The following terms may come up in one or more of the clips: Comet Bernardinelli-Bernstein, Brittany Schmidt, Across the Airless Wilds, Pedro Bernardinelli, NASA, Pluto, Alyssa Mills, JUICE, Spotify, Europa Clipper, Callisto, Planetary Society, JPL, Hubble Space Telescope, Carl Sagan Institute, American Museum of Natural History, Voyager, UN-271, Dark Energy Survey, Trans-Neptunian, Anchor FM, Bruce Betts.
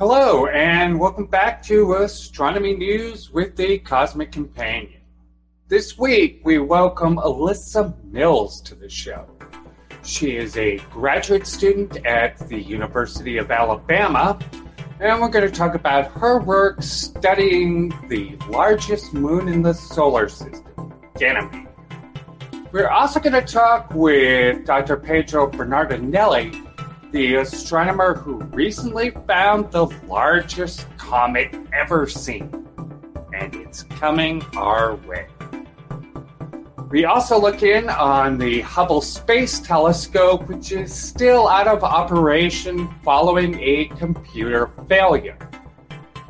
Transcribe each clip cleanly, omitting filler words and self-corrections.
Hello, and welcome back to Astronomy News with the Cosmic Companion. This week, we welcome Alyssa Mills to the show. She is a graduate student at the University of Alabama, and we're going to talk about her work studying the largest moon in the solar system, Ganymede. We're also going to talk with Dr. Pedro Bernardinelli, the astronomer who recently found the largest comet ever seen, and it's coming our way. We also look in on the Hubble Space Telescope, which is still out of operation following a computer failure.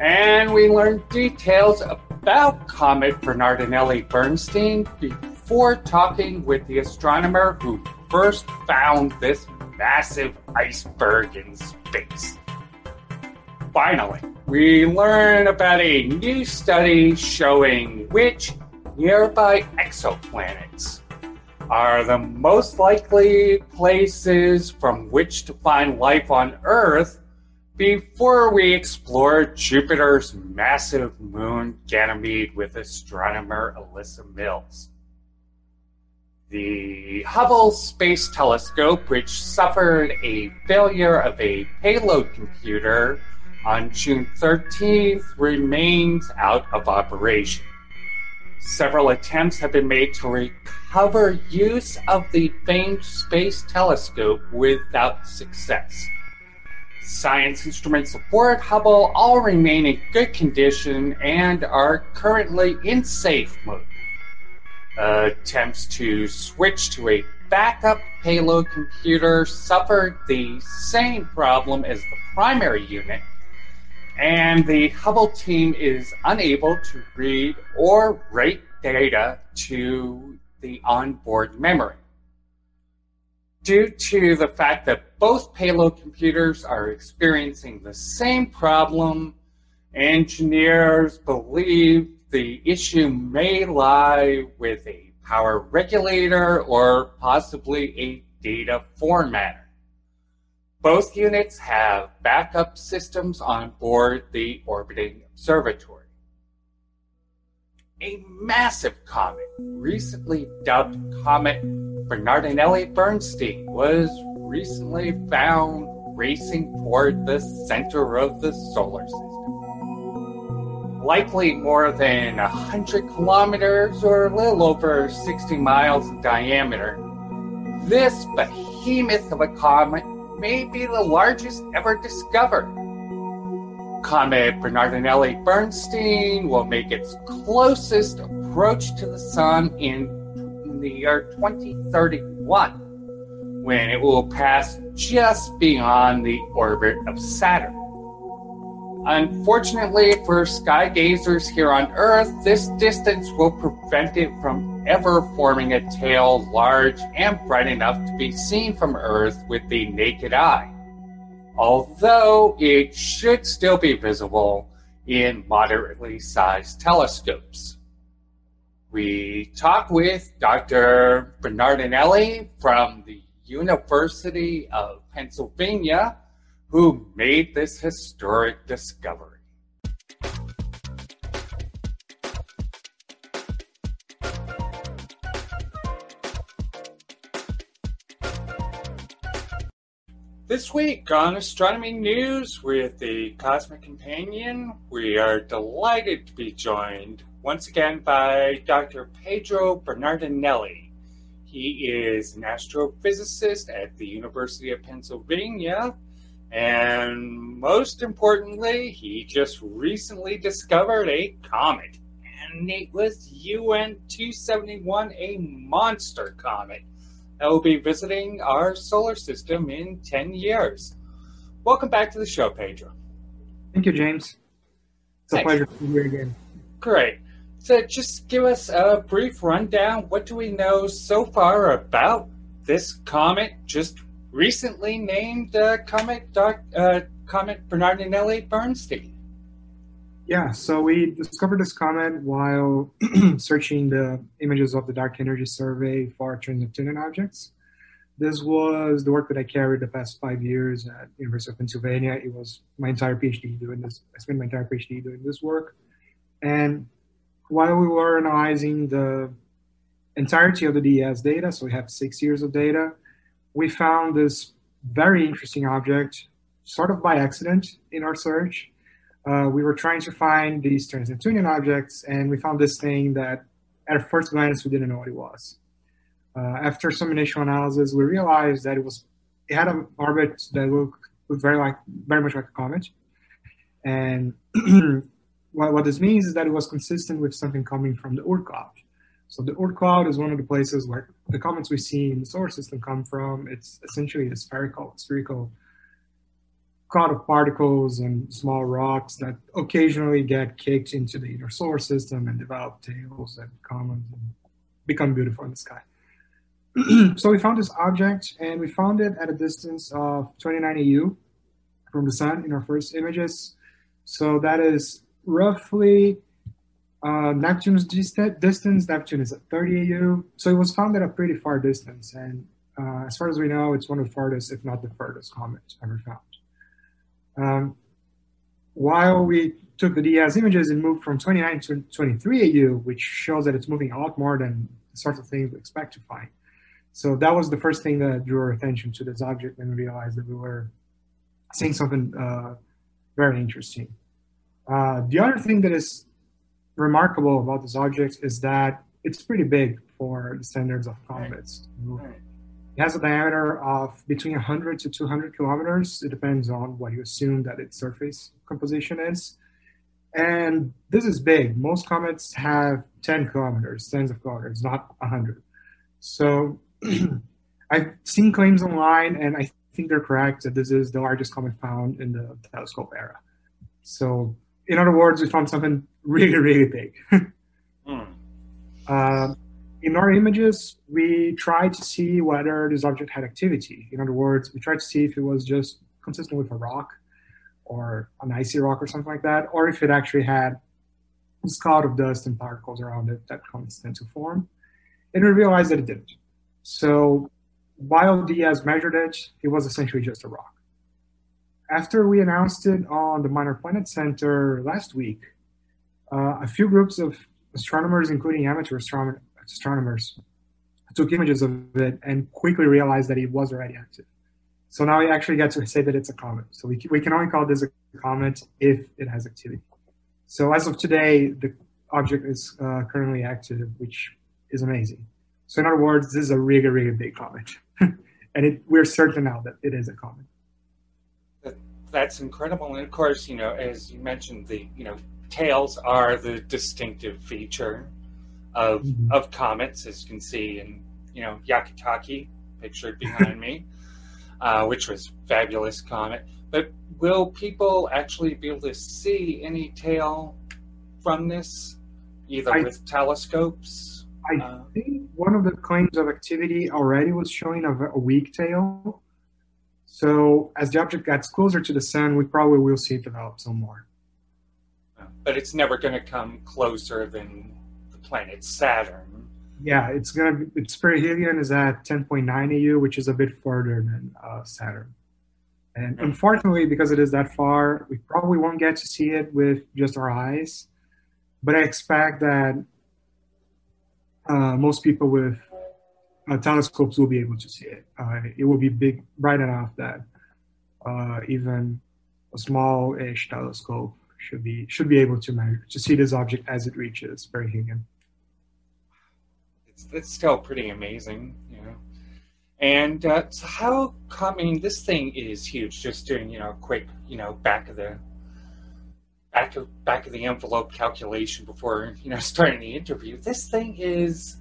And we learn details about Comet Bernardinelli-Bernstein before talking with the astronomer who first found this massive iceberg in space. Finally, we learn about a new study showing which nearby exoplanets are the most likely places from which to find life on Earth before we explore Jupiter's massive moon Ganymede with astronomer Alyssa Mills. The Hubble Space Telescope, which suffered a failure of a payload computer on June 13th, remains out of operation. Several attempts have been made to recover use of the famed space telescope without success. Science instruments aboard Hubble all remain in good condition and are currently in safe mode. Attempts to switch to a backup payload computer suffered the same problem as the primary unit, and the Hubble team is unable to read or write data to the onboard memory. Due to the fact that both payload computers are experiencing the same problem, engineers believe the issue may lie with a power regulator or possibly a data formatter. Both units have backup systems on board the orbiting observatory. A massive comet, recently dubbed Comet Bernardinelli-Bernstein, was recently found racing toward the center of the solar system. Likely more than 100 kilometers or a little over 60 miles in diameter, this behemoth of a comet may be the largest ever discovered. Comet Bernardinelli-Bernstein will make its closest approach to the Sun in the year 2031, when it will pass just beyond the orbit of Saturn. Unfortunately for skygazers here on Earth, this distance will prevent it from ever forming a tail large and bright enough to be seen from Earth with the naked eye, although it should still be visible in moderately sized telescopes. We talk with Dr. Bernardinelli from the University of Pennsylvania, who made this historic discovery. This week on Astronomy News with the Cosmic Companion, we are delighted to be joined once again by Dr. Pedro Bernardinelli. He is an astrophysicist at the University of Pennsylvania, and most importantly, he just recently discovered a comet, and it was UN-271, a monster comet that will be visiting our solar system in 10 years. Welcome back to the show, Pedro. Thank you, James. It's a pleasure to be here again. Great. So just give us a brief rundown. What do we know so far about this comet just recently named Comet Bernardinelli-Bernstein? Yeah, so we discovered this comet while searching the images of the Dark Energy Survey for Trans-Neptunian objects. This was the work that I carried the past 5 years at the University of Pennsylvania. It was my entire PhD doing this. I spent my entire PhD doing this work. And while we were analyzing the entirety of the DES data, so we have 6 years of data, we found this very interesting object, sort of by accident in our search. We were trying to find these Trans-Neptunian objects, and we found this thing that at first glance, we didn't know what it was. After some initial analysis, we realized that it had an orbit that looked very much like a comet. And what this means is that it was consistent with something coming from the Oort cloud. So the Oort cloud is one of the places where the comets we see in the solar system come from. It's essentially a spherical cloud of particles and small rocks that occasionally get kicked into the inner solar system and develop tails and comets and become beautiful in the sky. So we found this object, and we found it at a distance of 29 AU from the sun in our first images. So that is roughly Neptune's distance. Neptune is at 30 AU. So it was found at a pretty far distance. And as far as we know, it's one of the farthest, if not the furthest comet ever found. While we took the DES images, it moved from 29 to 23 AU, which shows that it's moving a lot more than the sorts of things we expect to find. So that was the first thing that drew our attention to this object, and we realized that we were seeing something very interesting. The other thing that is remarkable about this object is that it's pretty big for the standards of comets. Right. It has a diameter of between 100 to 200 kilometers. It depends on what you assume that its surface composition is. And this is big. Most comets have 10 kilometers, tens of kilometers, not 100. So I've seen claims online, and I think they're correct, that this is the largest comet found in the telescope era. So in other words, we found something really, really big. In our images, we tried to see whether this object had activity. In other words, we tried to see if it was just consistent with a rock or an icy rock or something like that, or if it actually had this cloud of dust and particles around it that comets tend to form. And we realized that it didn't. So while DES measured it, it was essentially just a rock. After we announced it on the Minor Planet Center last week, a few groups of astronomers, including amateur astronomers, took images of it and quickly realized that it was already active. So now we actually get to say that it's a comet. So we can only call this a comet if it has activity. So as of today, the object is currently active, which is amazing. So in other words, this is a really, really big comet. And we're certain now that it is a comet. That's incredible. And of course, you know, as you mentioned, the, you know, tails are the distinctive feature of of comets, as you can see in, you know, Yakutaki, pictured behind me, which was fabulous comet. But will people actually be able to see any tail from this, either with telescopes? I think one of the claims of activity already was showing a weak tail. So as the object gets closer to the sun, we probably will see it develop some more. But it's never going to come closer than the planet Saturn. Yeah, it's going to. Its perihelion is at 10.9 AU, which is a bit further than Saturn. And unfortunately, because it is that far, we probably won't get to see it with just our eyes. But I expect that most people with telescopes will be able to see it. It will be big, bright enough that even a small-ish telescope should be able to measure to see this object as it reaches perihelion. It's still pretty amazing, you know. And so how come? I mean, this thing is huge. Just doing, you know, a quick, you know, back of the envelope calculation before, you know, starting the interview, this thing is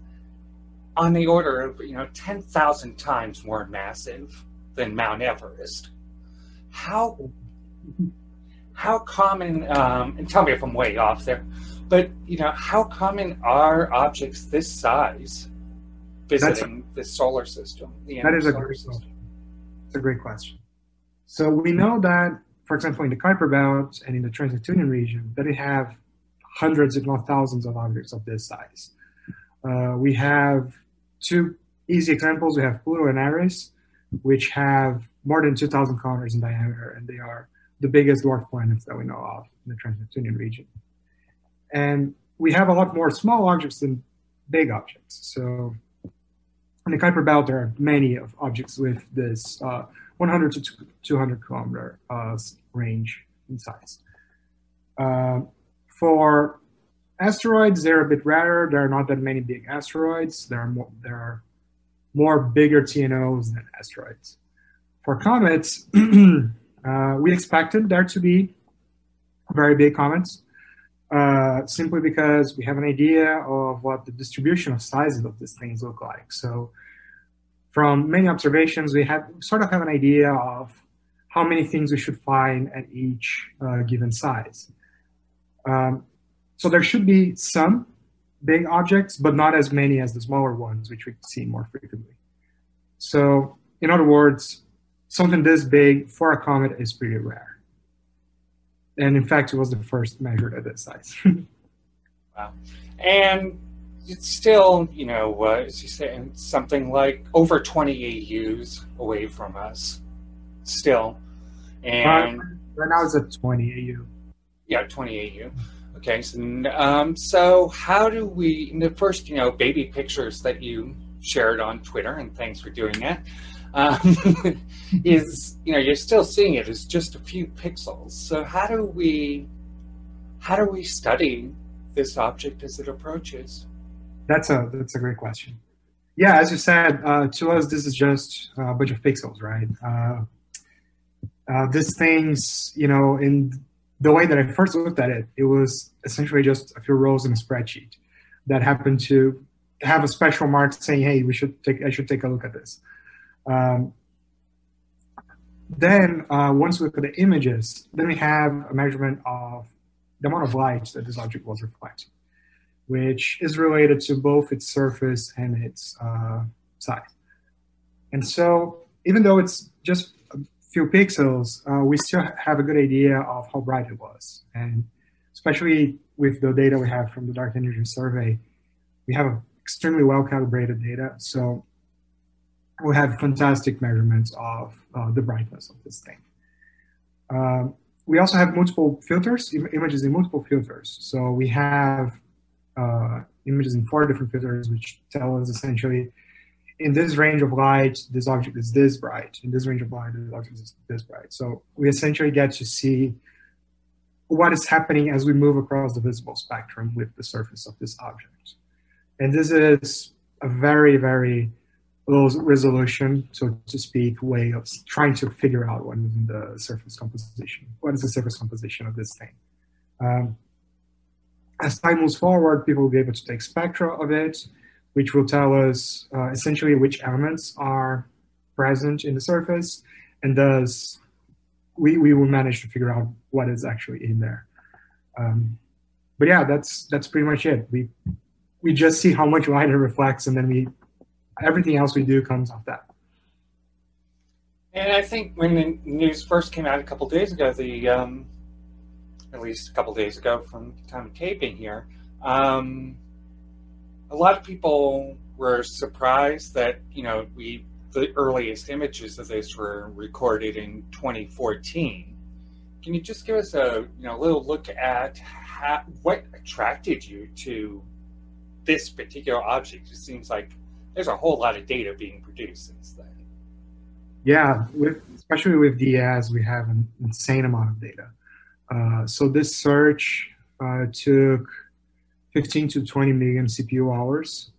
on the order of, you know, 10,000 times more massive than Mount Everest. How common, and tell me if I'm way off there, but, you know, how common are objects this size visiting the solar system? That's a great question. So we know that, for example, in the Kuiper Belt and in the Trans-Neptunian region, that we have hundreds, if not thousands, of objects of this size. We have two easy examples, we have Pluto and Eris, which have more than 2,000 kilometers in diameter, and they are the biggest dwarf planets that we know of in the Trans-Neptunian region. And we have a lot more small objects than big objects. So in the Kuiper Belt, there are many of objects with this 100 to 200 kilometer range in size. For asteroids, they're a bit rarer. There are not that many big asteroids. There are more bigger TNOs than asteroids. For comets, we expected there to be very big comets, simply because we have an idea of what the distribution of sizes of these things look like. So from many observations, we sort of have an idea of how many things we should find at each given size. So there should be some big objects, but not as many as the smaller ones, which we see more frequently. So in other words, something this big for a comet is pretty rare. And in fact, it was the first measured at that size. Wow. And it's still, you know, as you say, something like over 20 AUs away from us still. And right now it's at 20 AU. Yeah, 20 AU. Okay, so how do we, in the first, you know, baby pictures that you shared on Twitter, and thanks for doing that, is, you know, you're still seeing it as just a few pixels. So how do we study this object as it approaches? That's a great question. Yeah, as you said, to us, this is just a bunch of pixels, right? These things, you know, in the way that I first looked at it, it was essentially just a few rows in a spreadsheet that happened to have a special mark saying, hey, I should take a look at this. Then once we look at the images, then we have a measurement of the amount of light that this object was reflecting, which is related to both its surface and its size. And so even though it's just a few pixels, we still have a good idea of how bright it was. And especially with the data we have from the Dark Energy Survey, we have extremely well-calibrated data. So we have fantastic measurements of the brightness of this thing. We also have multiple filters, images in multiple filters. So we have images in 4 different filters, which tell us essentially, in this range of light, this object is this bright. In this range of light, this object is this bright. So we essentially get to see what is happening as we move across the visible spectrum with the surface of this object. And this is a very, very low resolution, so to speak, way of trying to figure out what is the surface composition of this thing. As time moves forward, people will be able to take spectra of it, which will tell us essentially which elements are present in the surface, and thus we will manage to figure out what is actually in there. But yeah, that's pretty much it. We just see how much light it reflects, and then everything else we do comes off that. And I think when the news first came out a couple days ago, at least a couple days ago from the time of taping here, a lot of people were surprised that, you know, the earliest images of this were recorded in 2014. Can you just give us a little look at what attracted you to this particular object? It seems like there's a whole lot of data being produced since then. Yeah, especially with DES, we have an insane amount of data. So this search took 15 to 20 million CPU hours.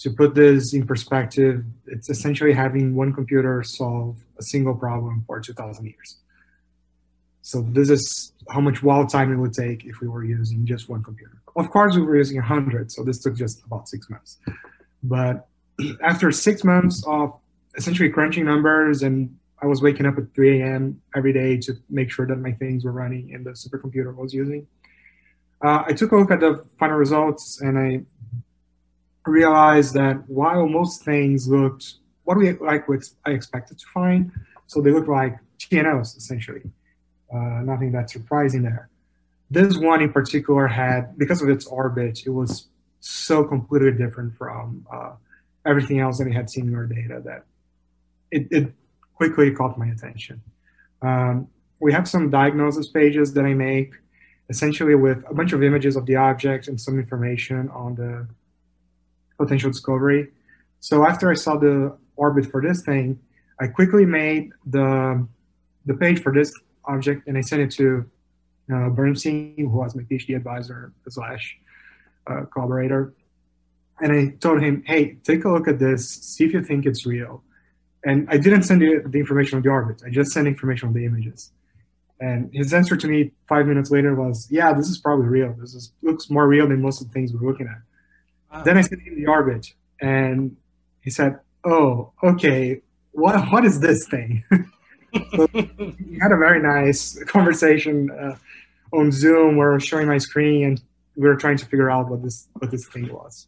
To put this in perspective, it's essentially having one computer solve a single problem for 2,000 years. So this is how much wild time it would take if we were using just one computer. Of course, we were using 100, so this took just about 6 months. But after 6 months of essentially crunching numbers, and I was waking up at 3 a.m. every day to make sure that my things were running and the supercomputer I was using, I took a look at the final results, and I realized that while most things looked I expected to find, so they looked like TNOs essentially, nothing that's surprising there. This one in particular had, because of its orbit, it was so completely different from everything else that we had seen in our data, that it quickly caught my attention. We have some diagnosis pages that I make, essentially with a bunch of images of the object and some information on the potential discovery. So after I saw the orbit for this thing, I quickly made the page for this object, and I sent it to Bernstein, who was my PhD advisor / collaborator. And I told him, hey, take a look at this, see if you think it's real. And I didn't send you the information on the orbit. I just sent information on the images. And his answer to me 5 minutes later was, yeah, this is probably real. This looks more real than most of the things we're looking at. Wow. Then I sent him the orbit, and he said, oh, okay, what is this thing? So we had a very nice conversation on Zoom where I was showing my screen, and we were trying to figure out what this thing was.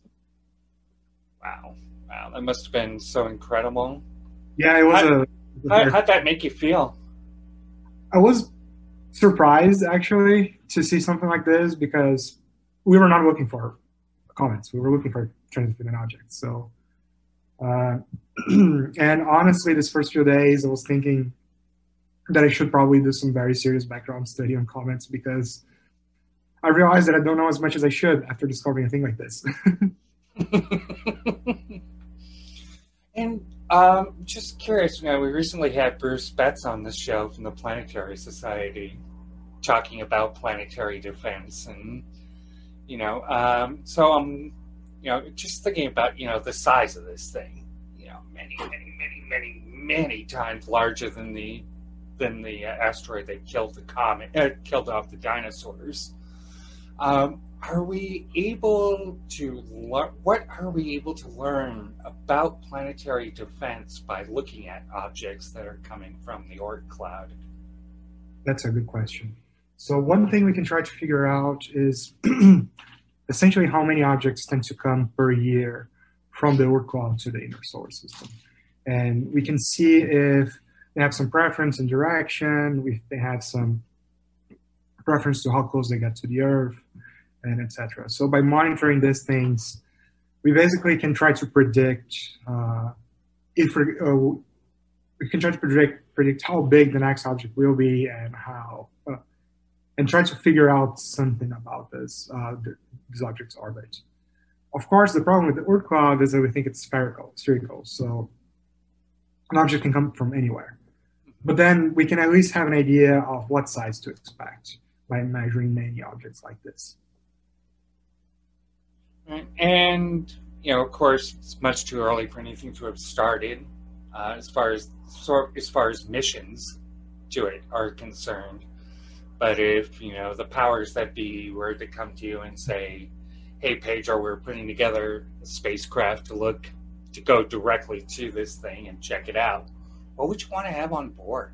Wow, that must have been so incredible. Yeah, it was. How'd that make you feel? I was surprised, actually, to see something like this, because we were not looking for comets. We were looking for trans-Neptunian objects. So, and honestly, this first few days, I was thinking that I should probably do some very serious background study on comets, because I realized that I don't know as much as I should after discovering a thing like this. And just curious, we recently had Bruce Betts on the show from the Planetary Society talking about planetary defense, and so I'm just thinking about the size of this thing, many times larger than the asteroid that killed the comet, killed off the dinosaurs. Are we able to what are we able to learn about planetary defense by looking at objects that are coming from the Oort cloud? That's a good question. So one thing we can try to figure out is essentially how many objects tend to come per year from the Oort cloud to the inner solar system. And we can see if they have some preference in direction, if they have some preference to how close they get to the Earth, and etc. So by monitoring these things, we basically can try to predict predict how big the next object will be, and how and try to figure out something about this this object's orbit. Of course, the problem with the Oort cloud is that we think it's spherical, so an object can come from anywhere. But then we can at least have an idea of what size to expect by measuring many objects like this. And, of course, it's much too early for anything to have started as far as missions to it are concerned. But if, the powers that be were to come to you and say, hey, Pedro, we're putting together a spacecraft to go directly to this thing and check it out, what would you want to have on board?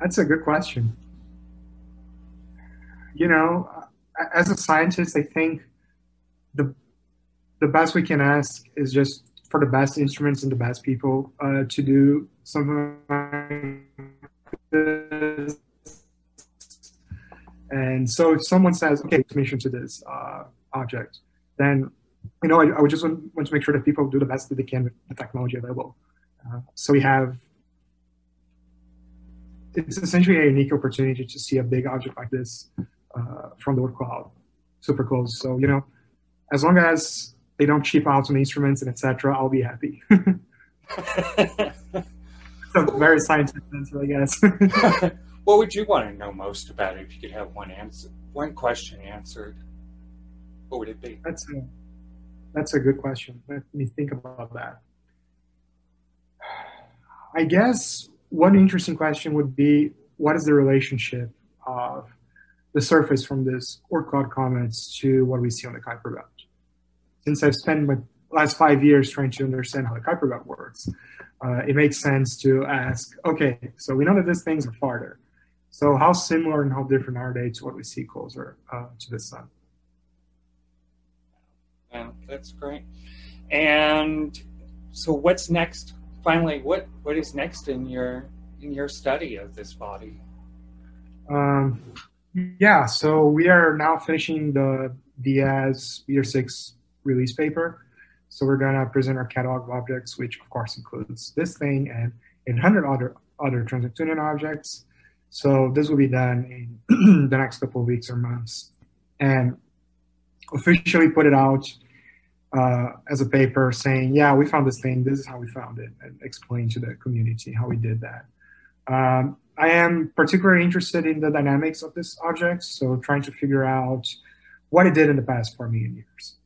That's a good question. As a scientist, I think the best we can ask is just for the best instruments and the best people to do something like this. And so if someone says, okay, mission to this object, then, I would just want to make sure that people do the best that they can with the technology available. So we have, it's essentially a unique opportunity to see a big object like this from the Oort cloud, super close. So, as long as they don't cheap out some instruments and etc., I'll be happy. It's a very scientific answer, I guess. What would you want to know most about it if you could have one question answered? What would it be? That's a good question. Let me think about that. I guess one interesting question would be, what is the relationship of the surface from this Oort cloud comets to what we see on the Kuiper Belt? Since I've spent my last 5 years trying to understand how the Kuiper Belt works, it makes sense to ask, okay, so we know that these things are farther. So how similar and how different are they to what we see closer to the sun? Wow, that's great. And so what's next? Finally, what is next in your study of this body? Yeah, so we are now finishing the Diaz Year 6 release paper. So we're going to present our catalog of objects, which of course includes this thing and 100 other Trans-Neptunian objects. So this will be done in the next couple of weeks or months, and officially put it out as a paper saying, yeah, we found this thing, this is how we found it, and explain to the community how we did that. I am particularly interested in the dynamics of this object, so trying to figure out what it did in the past 4 million years.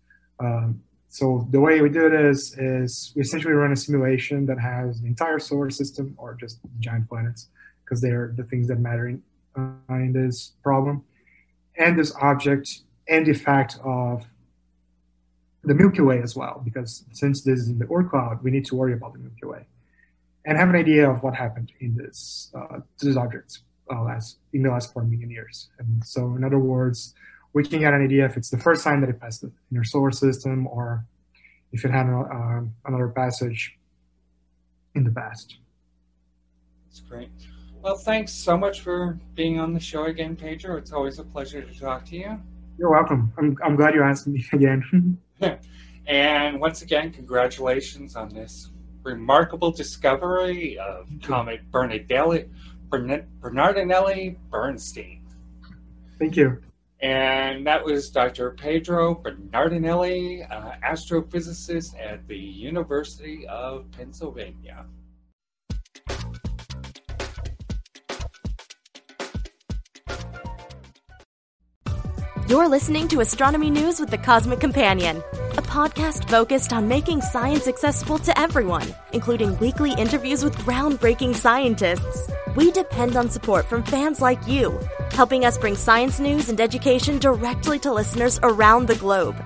So the way we do this is we essentially run a simulation that has the entire solar system, or just giant planets, because they're the things that matter in this problem, and this object, and the effect of the Milky Way as well, because since this is in the Oort cloud, we need to worry about the Milky Way and have an idea of what happened in this to these objects in the last 4 million years. And so, in other words, we can get an idea if it's the first time that it passed the inner solar system, or if it had another passage in the past. That's great. Well, thanks so much for being on the show again, Pedro. It's always a pleasure to talk to you. You're welcome. I'm glad you asked me again. And once again, congratulations on this remarkable discovery of Comet Bernardinelli-Bernstein. Thank you. And that was Dr. Pedro Bernardinelli, astrophysicist at the University of Pennsylvania. You're listening to Astronomy News with the Cosmic Companion, a podcast focused on making science accessible to everyone, including weekly interviews with groundbreaking scientists. We depend on support from fans like you, helping us bring science news and education directly to listeners around the globe.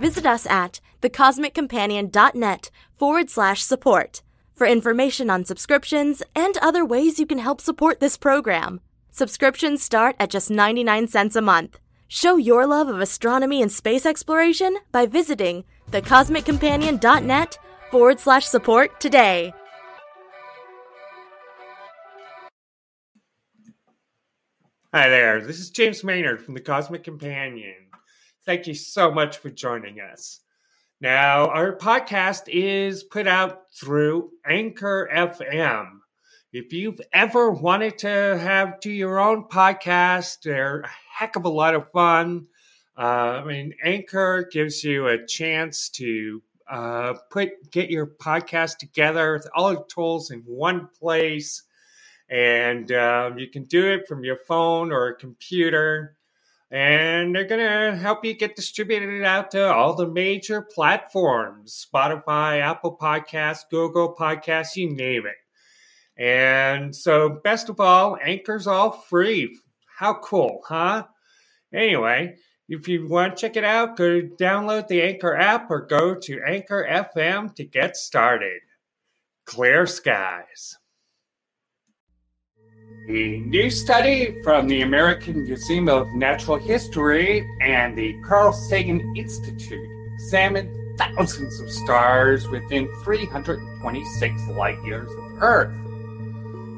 Visit us at thecosmiccompanion.net/support for information on subscriptions and other ways you can help support this program. Subscriptions start at just 99 cents a month. Show your love of astronomy and space exploration by visiting thecosmiccompanion.net/support today. Hi there, this is James Maynard from the Cosmic Companion. Thank you so much for joining us. Now, our podcast is put out through Anchor FM. If you've ever wanted to do your own podcast, they're a heck of a lot of fun. Anchor gives you a chance to get your podcast together with all the tools in one place. And you can do it from your phone or a computer. And they're going to help you get distributed out to all the major platforms. Spotify, Apple Podcasts, Google Podcasts, you name it. And so, best of all, Anchor's all free. How cool, huh? Anyway, if you want to check it out, go download the Anchor app or go to Anchor FM to get started. Clear skies. A new study from the American Museum of Natural History and the Carl Sagan Institute examined thousands of stars within 326 light years of Earth.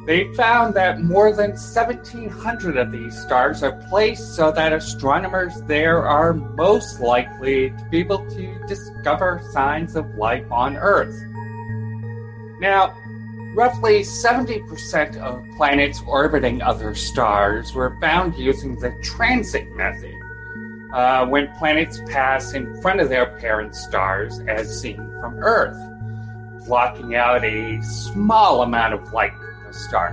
They found that more than 1,700 of these stars are placed so that astronomers there are most likely to be able to discover signs of life on Earth. Now, roughly 70% of planets orbiting other stars were found using the transit method, when planets pass in front of their parent stars as seen from Earth, blocking out a small amount of light star.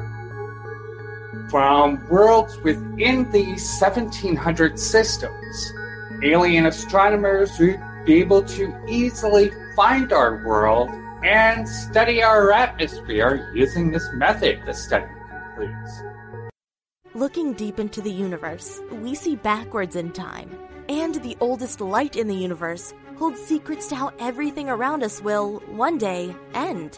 From worlds within the 1700 systems, alien astronomers would be able to easily find our world and study our atmosphere using this method, the study concludes. Looking deep into the universe, we see backwards in time, and the oldest light in the universe holds secrets to how everything around us will, one day, end.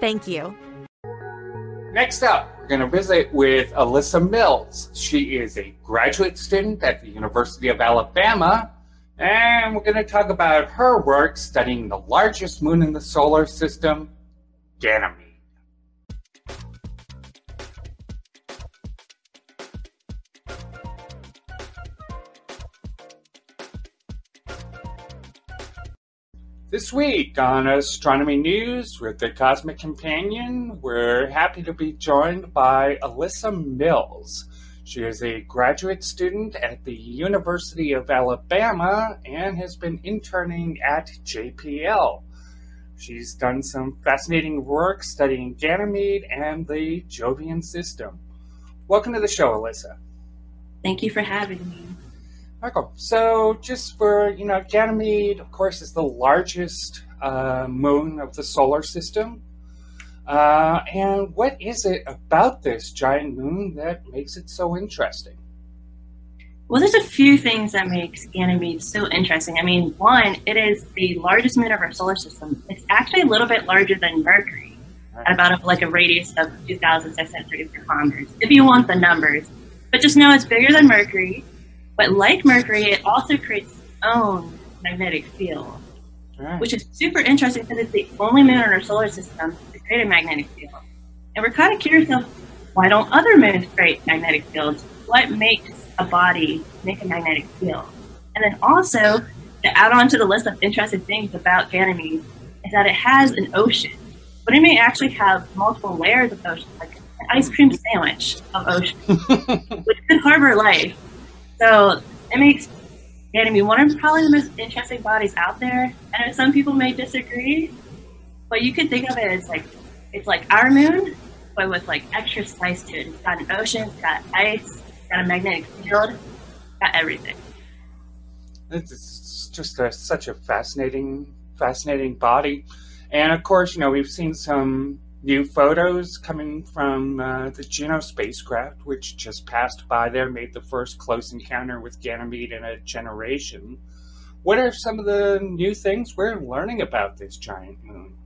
Thank you. Next up, we're going to visit with Alyssa Mills. She is a graduate student at the University of Alabama, and we're going to talk about her work studying the largest moon in the solar system, Ganymede. This week on Astronomy News with the Cosmic Companion, we're happy to be joined by Alyssa Mills. She is a graduate student at the University of Alabama and has been interning at JPL. She's done some fascinating work studying Ganymede and the Jovian system. Welcome to the show, Alyssa. Thank you for having me. Michael, so just for, Ganymede, of course, is the largest moon of the solar system. And what is it about this giant moon that makes it so interesting? Well, there's a few things that makes Ganymede so interesting. I mean, one, it is the largest moon of our solar system. It's actually a little bit larger than Mercury, at about a radius of 2,634 kilometers, if you want the numbers. But just know it's bigger than Mercury. But like Mercury, it also creates its own magnetic field, which is super interesting because it's the only moon in our solar system to create a magnetic field. And we're kind of curious of why don't other moons create magnetic fields? What makes a body make a magnetic field? And then also, to add on to the list of interesting things about Ganymede is that it has an ocean, but it may actually have multiple layers of ocean, like an ice cream sandwich of ocean, which could harbor life. So it makes Ganymede one of probably the most interesting bodies out there. I know some people may disagree, but you could think of it as it's like our moon, but with extra spice to it. It's got an ocean, it's got ice, it's got a magnetic field, it's got everything. It's just such a fascinating body. And of course, we've seen some new photos coming from the Juno spacecraft, which just passed by there, made the first close encounter with Ganymede in a generation. What are some of the new things we're learning about this giant moon?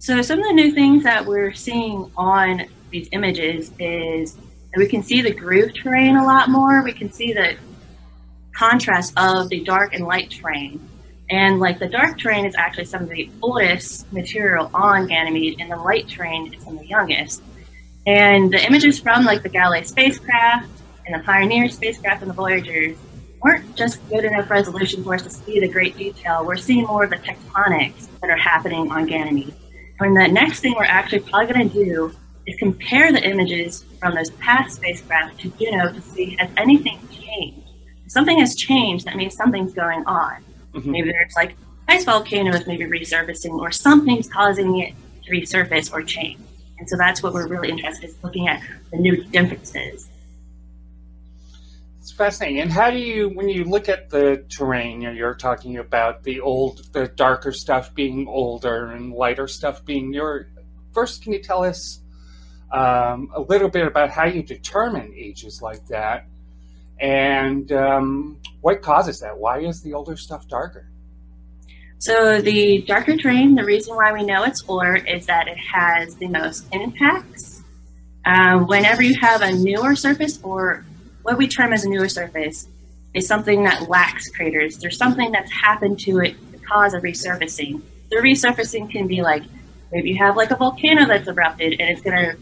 So some of the new things that we're seeing on these images is that we can see the groove terrain a lot more. We can see the contrast of the dark and light terrain. And the dark terrain is actually some of the oldest material on Ganymede, and the light terrain is some of the youngest. And the images from the Galileo spacecraft and the Pioneer spacecraft and the Voyagers weren't just good enough resolution for us to see the great detail. We're seeing more of the tectonics that are happening on Ganymede. And the next thing we're actually probably going to do is compare the images from those past spacecraft to Juno to see has anything changed. If something has changed, that means something's going on. Mm-hmm. Maybe there's ice volcanoes maybe resurfacing, or something's causing it to resurface or change. And so that's what we're really interested in, looking at the new differences. It's fascinating. And how do you, when you look at the terrain, you're talking about the darker stuff being older and lighter stuff being newer. First, can you tell us a little bit about how you determine ages like that? And what causes that? Why is the older stuff darker? So the darker terrain, the reason why we know it's older is that it has the most impacts. Whenever you have a newer surface, or what we term as a newer surface, is something that lacks craters. There's something that's happened to it to cause a resurfacing. The resurfacing can be maybe you have a volcano that's erupted and it's going to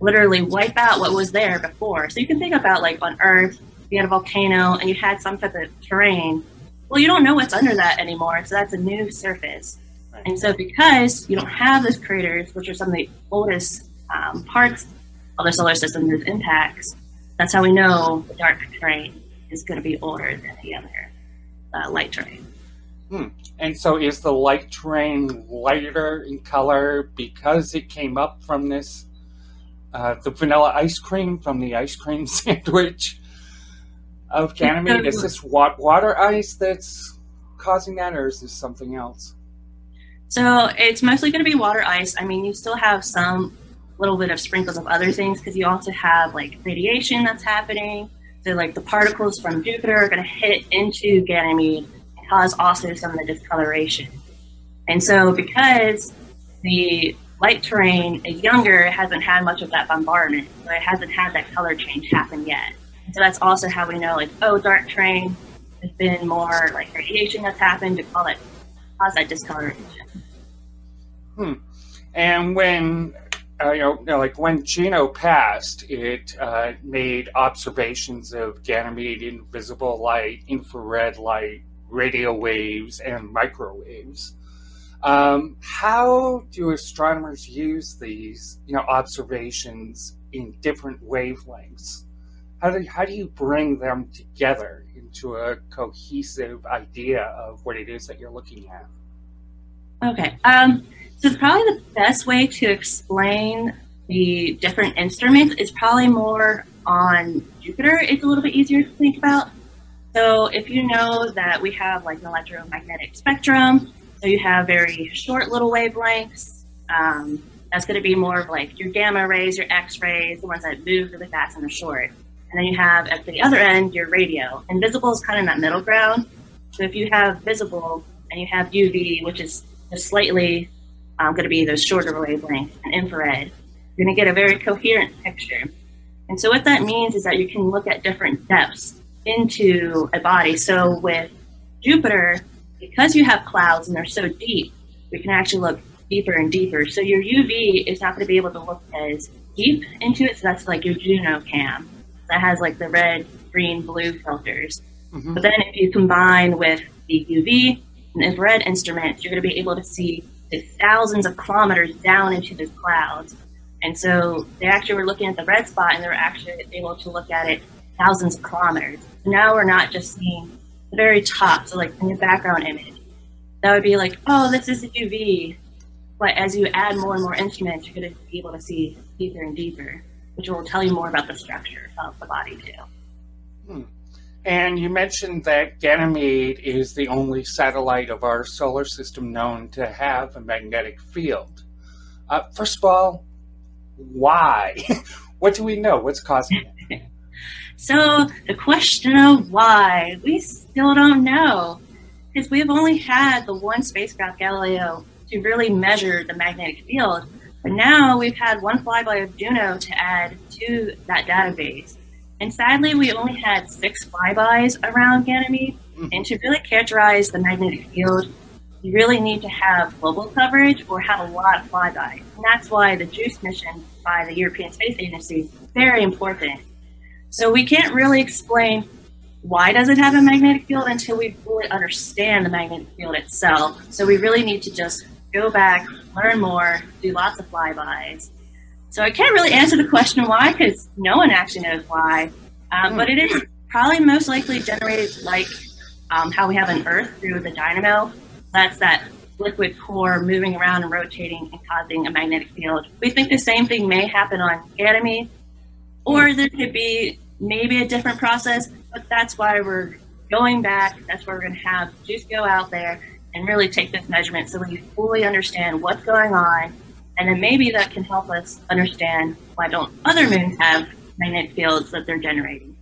literally wipe out what was there before. So you can think about on Earth, you had a volcano and you had some type of terrain. Well, you don't know what's under that anymore, so that's a new surface. Right. And so because you don't have those craters, which are some of the oldest parts of the solar system with impacts, that's how we know the dark terrain is going to be older than the other light terrain. And so is the light terrain lighter in color because it came up from this, the vanilla ice cream from the ice cream sandwich of Ganymede? Is this water ice that's causing that, or is this something else? So it's mostly going to be water ice. I mean, you still have some little bit of sprinkles of other things, because you also have radiation that's happening. So the particles from Jupiter are going to hit into Ganymede and cause also some of the discoloration. And so because the light terrain is younger, it hasn't had much of that bombardment, so it hasn't had that color change happen yet. And so that's also how we know, like, oh, dark terrain, there's been more like radiation that's happened to cause that discoloration. And when when Juno passed, it made observations of Ganymede in visible light, infrared light, radio waves, and microwaves. How do astronomers use these, observations in different wavelengths? How do you bring them together into a cohesive idea of what it is that you're looking at? Okay. So probably the best way to explain the different instruments is probably more on Jupiter. It's a little bit easier to think about. So if you know that we have like an electromagnetic spectrum, so you have very short little wavelengths. That's going to be more of like your gamma rays, your X-rays, the ones that move really fast and are short. And then you have at the other end your radio. And visible is kind of in that middle ground. So if you have visible and you have UV, which is just slightly going to be those shorter wavelengths, and infrared, you're going to get a very coherent picture. And so what that means is that you can look at different depths into a body. So with Jupiter, because you have clouds and they're so deep, we can actually look deeper and deeper. So your UV is not going to be able to look as deep into it. So that's like your Juno cam that has like the red, green, blue filters. Mm-hmm. But then if you combine with the UV and infrared instruments, you're going to be able to see the thousands of kilometers down into the clouds. And so they actually were looking at the red spot and they were actually able to look at it thousands of kilometers. So now we're not just seeing the very top, so like in the background image. That would be like, oh, this is the UV. But as you add more and more instruments, you're going to be able to see deeper and deeper, which will tell you more about the structure of the body too. And you mentioned that Ganymede is the only satellite of our solar system known to have a magnetic field. First of all, why? What do we know? What's causing it? So the question of why, we still don't know, because we've only had the one spacecraft, Galileo, to really measure the magnetic field. But now we've had one flyby of Juno to add to that database. And sadly, we only had 6 flybys around Ganymede. And to really characterize the magnetic field, you really need to have global coverage or have a lot of flybys. And that's why the JUICE mission by the European Space Agency is very important. So we can't really explain why does it have a magnetic field until we really understand the magnetic field itself. So we really need to just go back, learn more, do lots of flybys. So I can't really answer the question why, because no one actually knows why. But it is probably most likely generated like how we have an Earth through the dynamo. That's that liquid core moving around and rotating and causing a magnetic field. We think the same thing may happen on Ganymede, or there could be maybe a different process, but that's why we're going back. That's where we're going to have JUICE go out there and really take this measurement so we fully understand what's going on. And then maybe that can help us understand why don't other moons have magnetic fields that they're generating.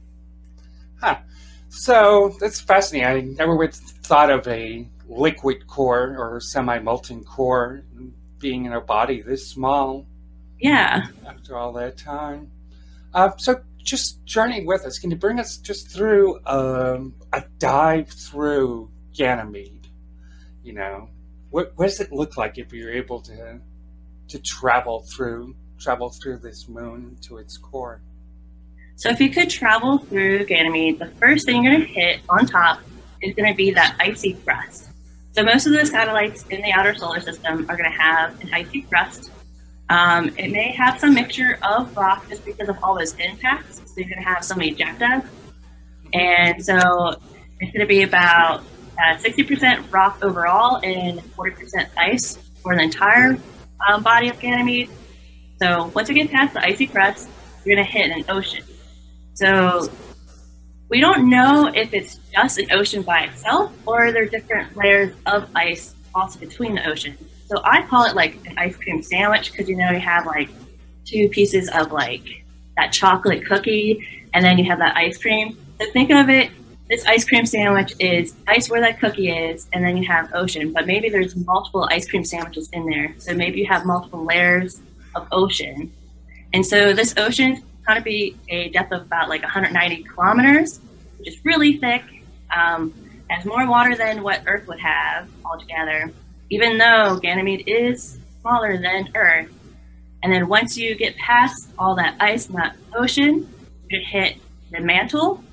So that's fascinating. I never would have thought of a liquid core or semi-molten core being in a body this small. Yeah. After all that time. So just journey with us. Can you bring us just through a dive through Ganymede? What does it look like if you're able to travel through this moon to its core? So if you could travel through Ganymede, the first thing you're going to hit on top is going to be that icy crust. So most of the satellites in the outer solar system are going to have an icy crust. It may have some mixture of rock just because of all those impacts. So you're going to have some ejecta. And so it's going to be about 60% rock overall and 40% ice for the entire body of Ganymede. So once you get past the icy crust, you're going to hit an ocean. So we don't know if it's just an ocean by itself or are there different layers of ice also between the ocean. So I call it like an ice cream sandwich because you have like 2 pieces of like that chocolate cookie and then you have that ice cream. So think of it this ice cream sandwich is ice where that cookie is, and then you have ocean. But maybe there's multiple ice cream sandwiches in there. So maybe you have multiple layers of ocean. And so this ocean kind of be a depth of about like 190 kilometers, which is really thick, has more water than what Earth would have altogether, even though Ganymede is smaller than Earth. And then once you get past all that ice and that ocean, you hit the mantle.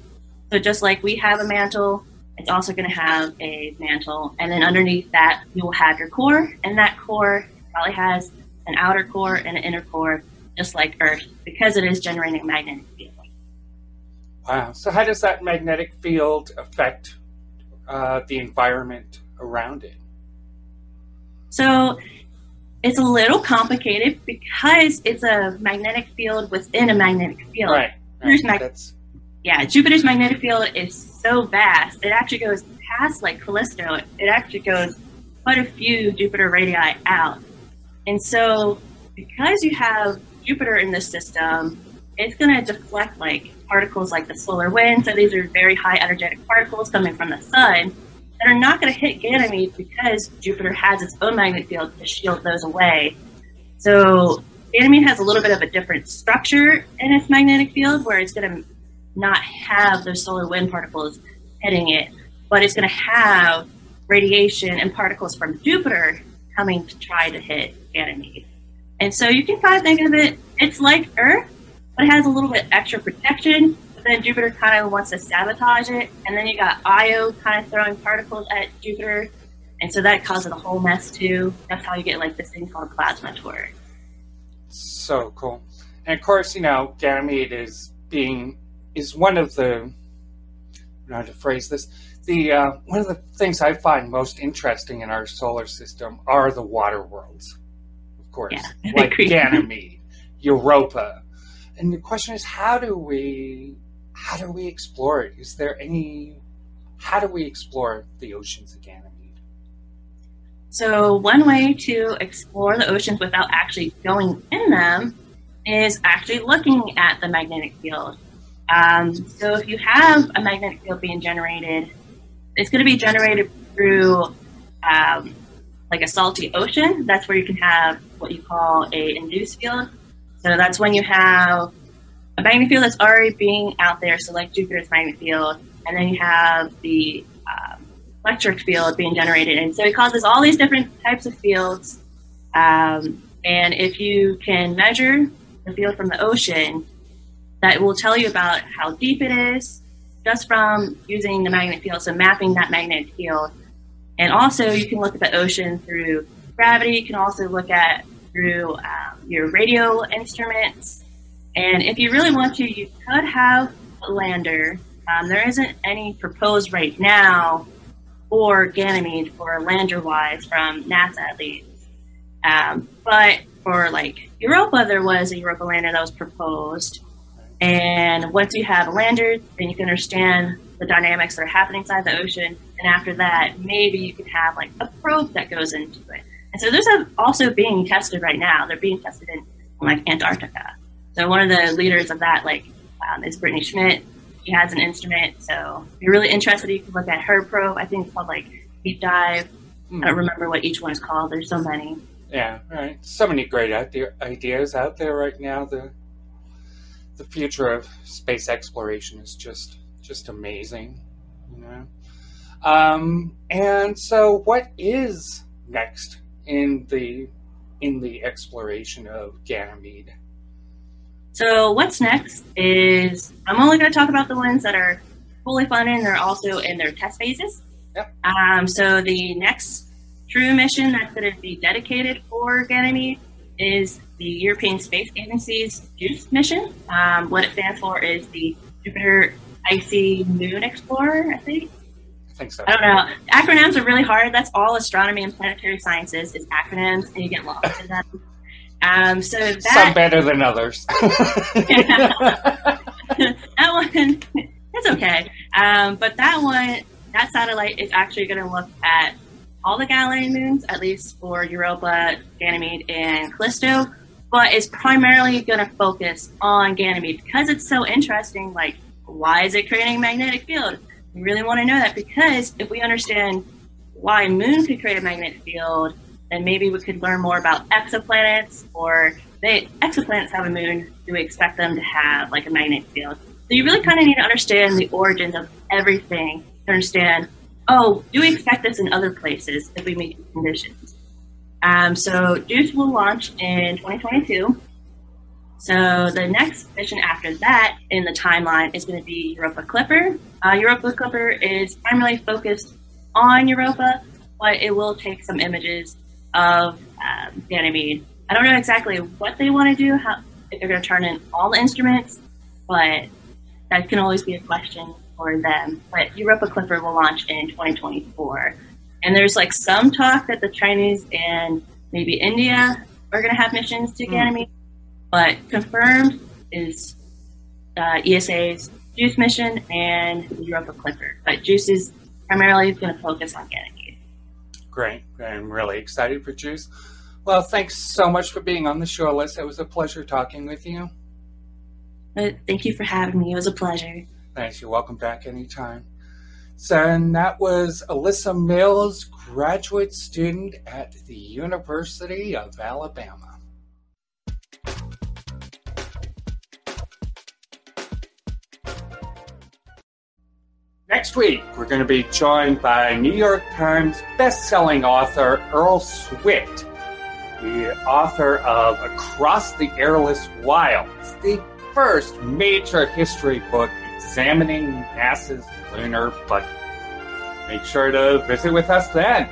So just like we have a mantle, it's also going to have a mantle. And then underneath that, you will have your core. And that core probably has an outer core and an inner core, just like Earth, because it is generating a magnetic field. Wow. So how does that magnetic field affect the environment around it? So it's a little complicated because it's a magnetic field within a magnetic field. Right. Jupiter's magnetic field is so vast, it actually goes past like Callisto. It actually goes quite a few Jupiter radii out. And so because you have Jupiter in this system, it's going to deflect like particles like the solar wind. So these are very high energetic particles coming from the sun that are not going to hit Ganymede because Jupiter has its own magnetic field to shield those away. So Ganymede has a little bit of a different structure in its magnetic field where it's going to not have those solar wind particles hitting it, but it's going to have radiation and particles from Jupiter coming to try to hit Ganymede. And so you can kind of think of it, it's like Earth, but it has a little bit extra protection, but then Jupiter kind of wants to sabotage it. And then you got Io kind of throwing particles at Jupiter. And so that causes a whole mess too. That's how you get like this thing called a plasma torch. So cool. And of course, you know, Ganymede is one of the, how to phrase this, one of the things I find most interesting in our solar system are the water worlds, of course, like Ganymede, Europa. And the question is, how do we explore it? How do we explore the oceans of Ganymede? So one way to explore the oceans without actually going in them is actually looking at the magnetic field. So if you have a magnetic field being generated, it's going to be generated through like a salty ocean. That's where you can have what you call a induced field. So that's when you have a magnetic field that's already being out there, so like Jupiter's magnetic field, and then you have the electric field being generated. And so it causes all these different types of fields. And if you can measure the field from the ocean, that will tell you about how deep it is just from using the magnetic field, so mapping that magnetic field. And also you can look at the ocean through gravity. You can also look at through your radio instruments. And if you really want to, you could have a lander. There isn't any proposed right now for Ganymede or lander-wise from NASA at least. But for like Europa, there was a Europa lander that was proposed. And once you have a lander, then you can understand the dynamics that are happening inside the ocean. And after that, maybe you can have like a probe that goes into it. And so those are also being tested right now. They're being tested in like Antarctica. So one of the leaders of that is Brittany Schmidt. She has an instrument. So if you're really interested, you can look at her probe. I think it's called like Deep Dive. I don't remember what each one is called. There's so many. Yeah, all right. So many great ideas out there right now. The future of space exploration is just amazing, you know. And so, what is next in the exploration of Ganymede? So, what's next is I'm only going to talk about the ones that are fully funded and they're also in their test phases. Yep. So, the next true mission that's going to be dedicated for Ganymede is the European Space Agency's JUICE mission. What it stands for is the Jupiter Icy Moon Explorer, I think. I think so. I don't know. Acronyms are really hard. That's all astronomy and planetary sciences is acronyms, and you get lost in them. Some better than others. That one, it's okay. But that one, that satellite is actually going to look at all the Galilean moons, at least for Europa, Ganymede, and Callisto, but it's primarily going to focus on Ganymede because it's so interesting. Like, why is it creating a magnetic field? We really want to know that, because if we understand why moons could create a magnetic field, then maybe we could learn more about exoplanets, or exoplanets have a moon. Do we expect them to have like a magnetic field? So you really kind of need to understand the origins of everything to understand, oh, do we expect this in other places if we meet conditions? So JUICE will launch in 2022. So the next mission after that in the timeline is going to be Europa Clipper. Europa Clipper is primarily focused on Europa, but it will take some images of Ganymede. I don't know exactly what they want to do, if they're going to turn in all the instruments, but that can always be a question for them. But Europa Clipper will launch in 2024. And there's like some talk that the Chinese and maybe India are going to have missions to Ganymede, but confirmed is ESA's JUICE mission and Europa Clipper. But JUICE is primarily going to focus on Ganymede. Great. I'm really excited for JUICE. Well, thanks so much for being on the show, Alyssa. It was a pleasure talking with you. Thank you for having me. It was a pleasure. Thanks. You're welcome back anytime. So, and that was Alyssa Mills, graduate student at the University of Alabama. Next week, we're going to be joined by New York Times best-selling author Earl Swift, the author of Across the Airless Wilds, the first major history book examining NASA's lunar budget. Make sure to visit with us then.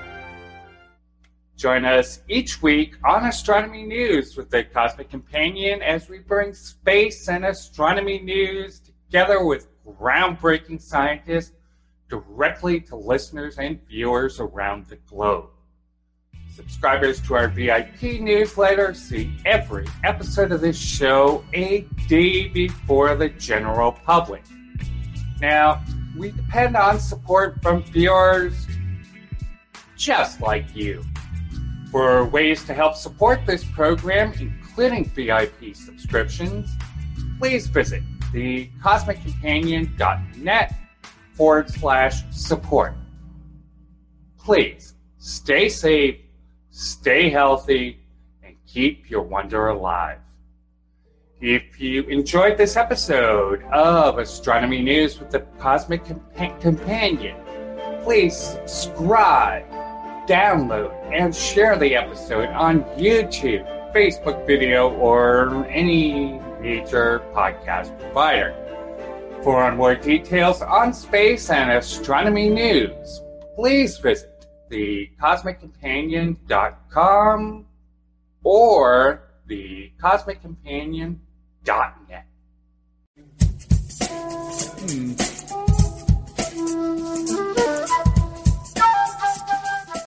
Join us each week on Astronomy News with the Cosmic Companion as we bring space and astronomy news together with groundbreaking scientists directly to listeners and viewers around the globe. Subscribers to our VIP newsletter see every episode of this show a day before the general public. Now, we depend on support from viewers just like you. For ways to help support this program, including VIP subscriptions, please visit thecosmiccompanion.net/support. Please stay safe, stay healthy, and keep your wonder alive. If you enjoyed this episode of Astronomy News with the Cosmic Companion, please subscribe, download, and share the episode on YouTube, Facebook video, or any major podcast provider. For more details on space and astronomy news, please visit thecosmiccompanion.com or thecosmiccompanion.net.